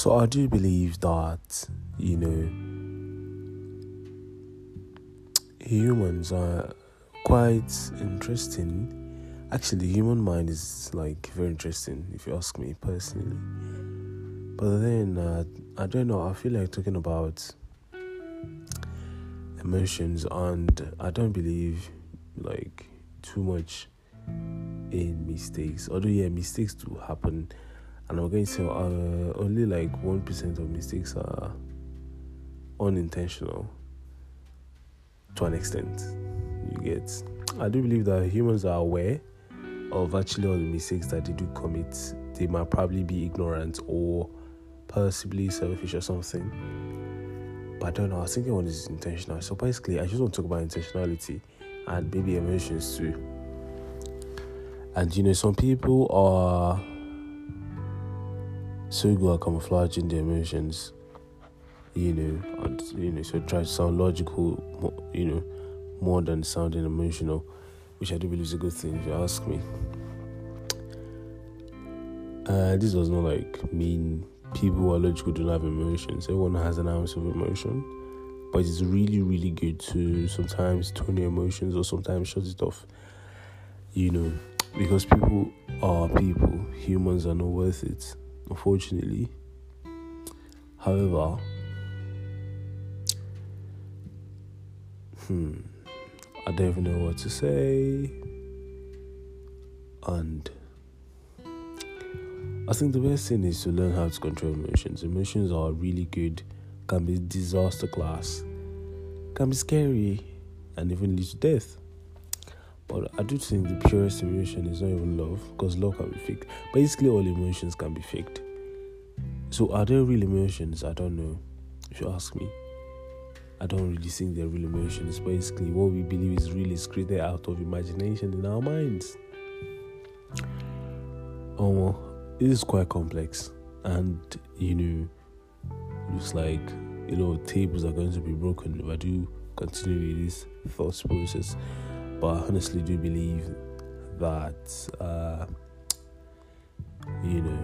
So I do believe that, you know, humans are quite interesting. Actually, the human mind is like very interesting, if you ask me personally. But then, I don't know, I feel like talking about emotions, and I don't believe like too much in mistakes. Although, yeah, mistakes do happen. And I'm going to say only like 1% of mistakes are unintentional to an extent. You get. I do believe that humans are aware of actually all the mistakes that they do commit. They might probably be ignorant or possibly selfish or something. But I don't know. I was thinking what is intentional. So basically, I just want to talk about intentionality and maybe emotions too. And you know, some people are so good at camouflaging their emotions, you know, and you know, so try to sound logical, you know, more than sounding emotional, which I do believe is a good thing if you ask me. This does not like mean people who are logical don't have emotions. Everyone has an ounce of emotion, but it's really, really good to sometimes tone your emotions or sometimes shut it off, you know, because people are people. Humans are not worth it, unfortunately. However, I don't even know what to say. And I think the best thing is to learn how to control emotions. Emotions are really good, can be disaster class, can be scary, and even lead to death. But I do think the purest emotion is not even love, because love can be faked. Basically, all emotions can be faked. So are there real emotions? I don't know. If you ask me, I don't really think they're real emotions. Basically, what we believe is real is created out of imagination in our minds. It is quite complex. And, you know, it's like a lot of tables are going to be broken if I do continue with this thought process. But I honestly do believe that, you know,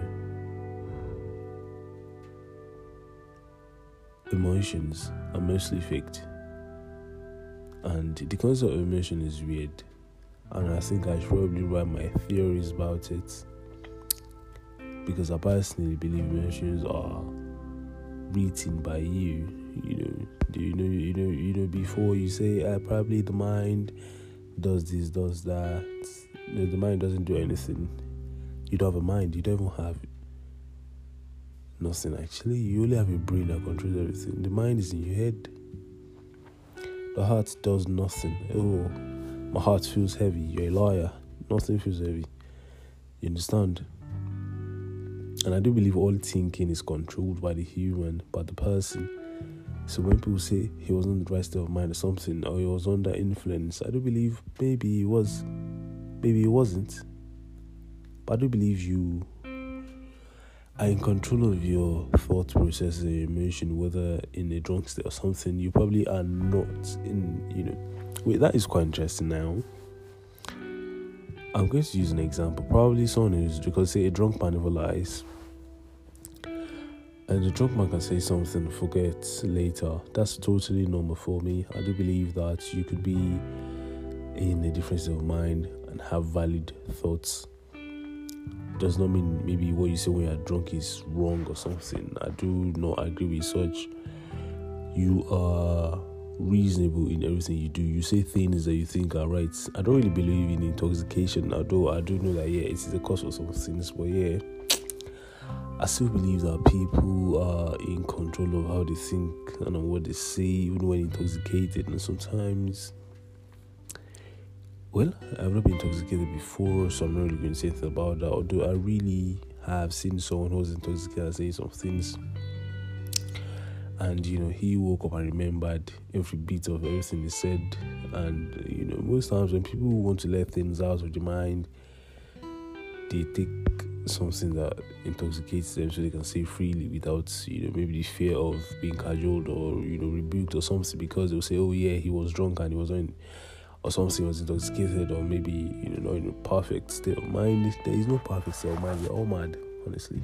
emotions are mostly faked. And the concept of emotion is weird. And I think I should probably write my theories about it, because I personally believe emotions are written by you. You know, before you say, probably the mind does this, does that. No, the mind doesn't do anything. You don't have a mind. You don't even have nothing, actually. You only have a brain that controls everything. The mind is in your head. The heart does nothing. Oh, my heart feels heavy. You're a liar. Nothing feels heavy. You understand? And I do believe all thinking is controlled by the human, by the person. So when people say he was on the right state of mind or something, or he was under influence, I do believe maybe he was, maybe he wasn't. But I do believe you are in control of your thought process and your emotion, whether in a drunk state or something. You probably are not in, you know. Wait, that is quite interesting now. I'm going to use an example. Probably someone who's, because say a drunk man never lies. And the drunk man can say something, forget later. That's totally normal for me. I do believe that you could be in a different state of mind and have valid thoughts. Does not mean maybe what you say when you're drunk is wrong or something. I do not agree with such. You are reasonable in everything you do. You say things that you think are right. I don't really believe in intoxication, although I do know that, yeah, it's the cause of some things, but yeah. I still believe that people are in control of how they think and on what they say, even when intoxicated. And sometimes, well, I've not been intoxicated before, so I'm not really going to say anything about that. Although I really have seen someone who was intoxicated say some things, and you know, he woke up and remembered every bit of everything he said. And you know, most times when people want to let things out of their mind, they take something that intoxicates them so they can say freely without, you know, maybe the fear of being cajoled or, you know, rebuked or something, because they'll say, oh yeah, he was drunk and he was on, or something, was intoxicated, or maybe, you know, not in a perfect state of mind. There is no perfect state of mind. We're all mad, honestly.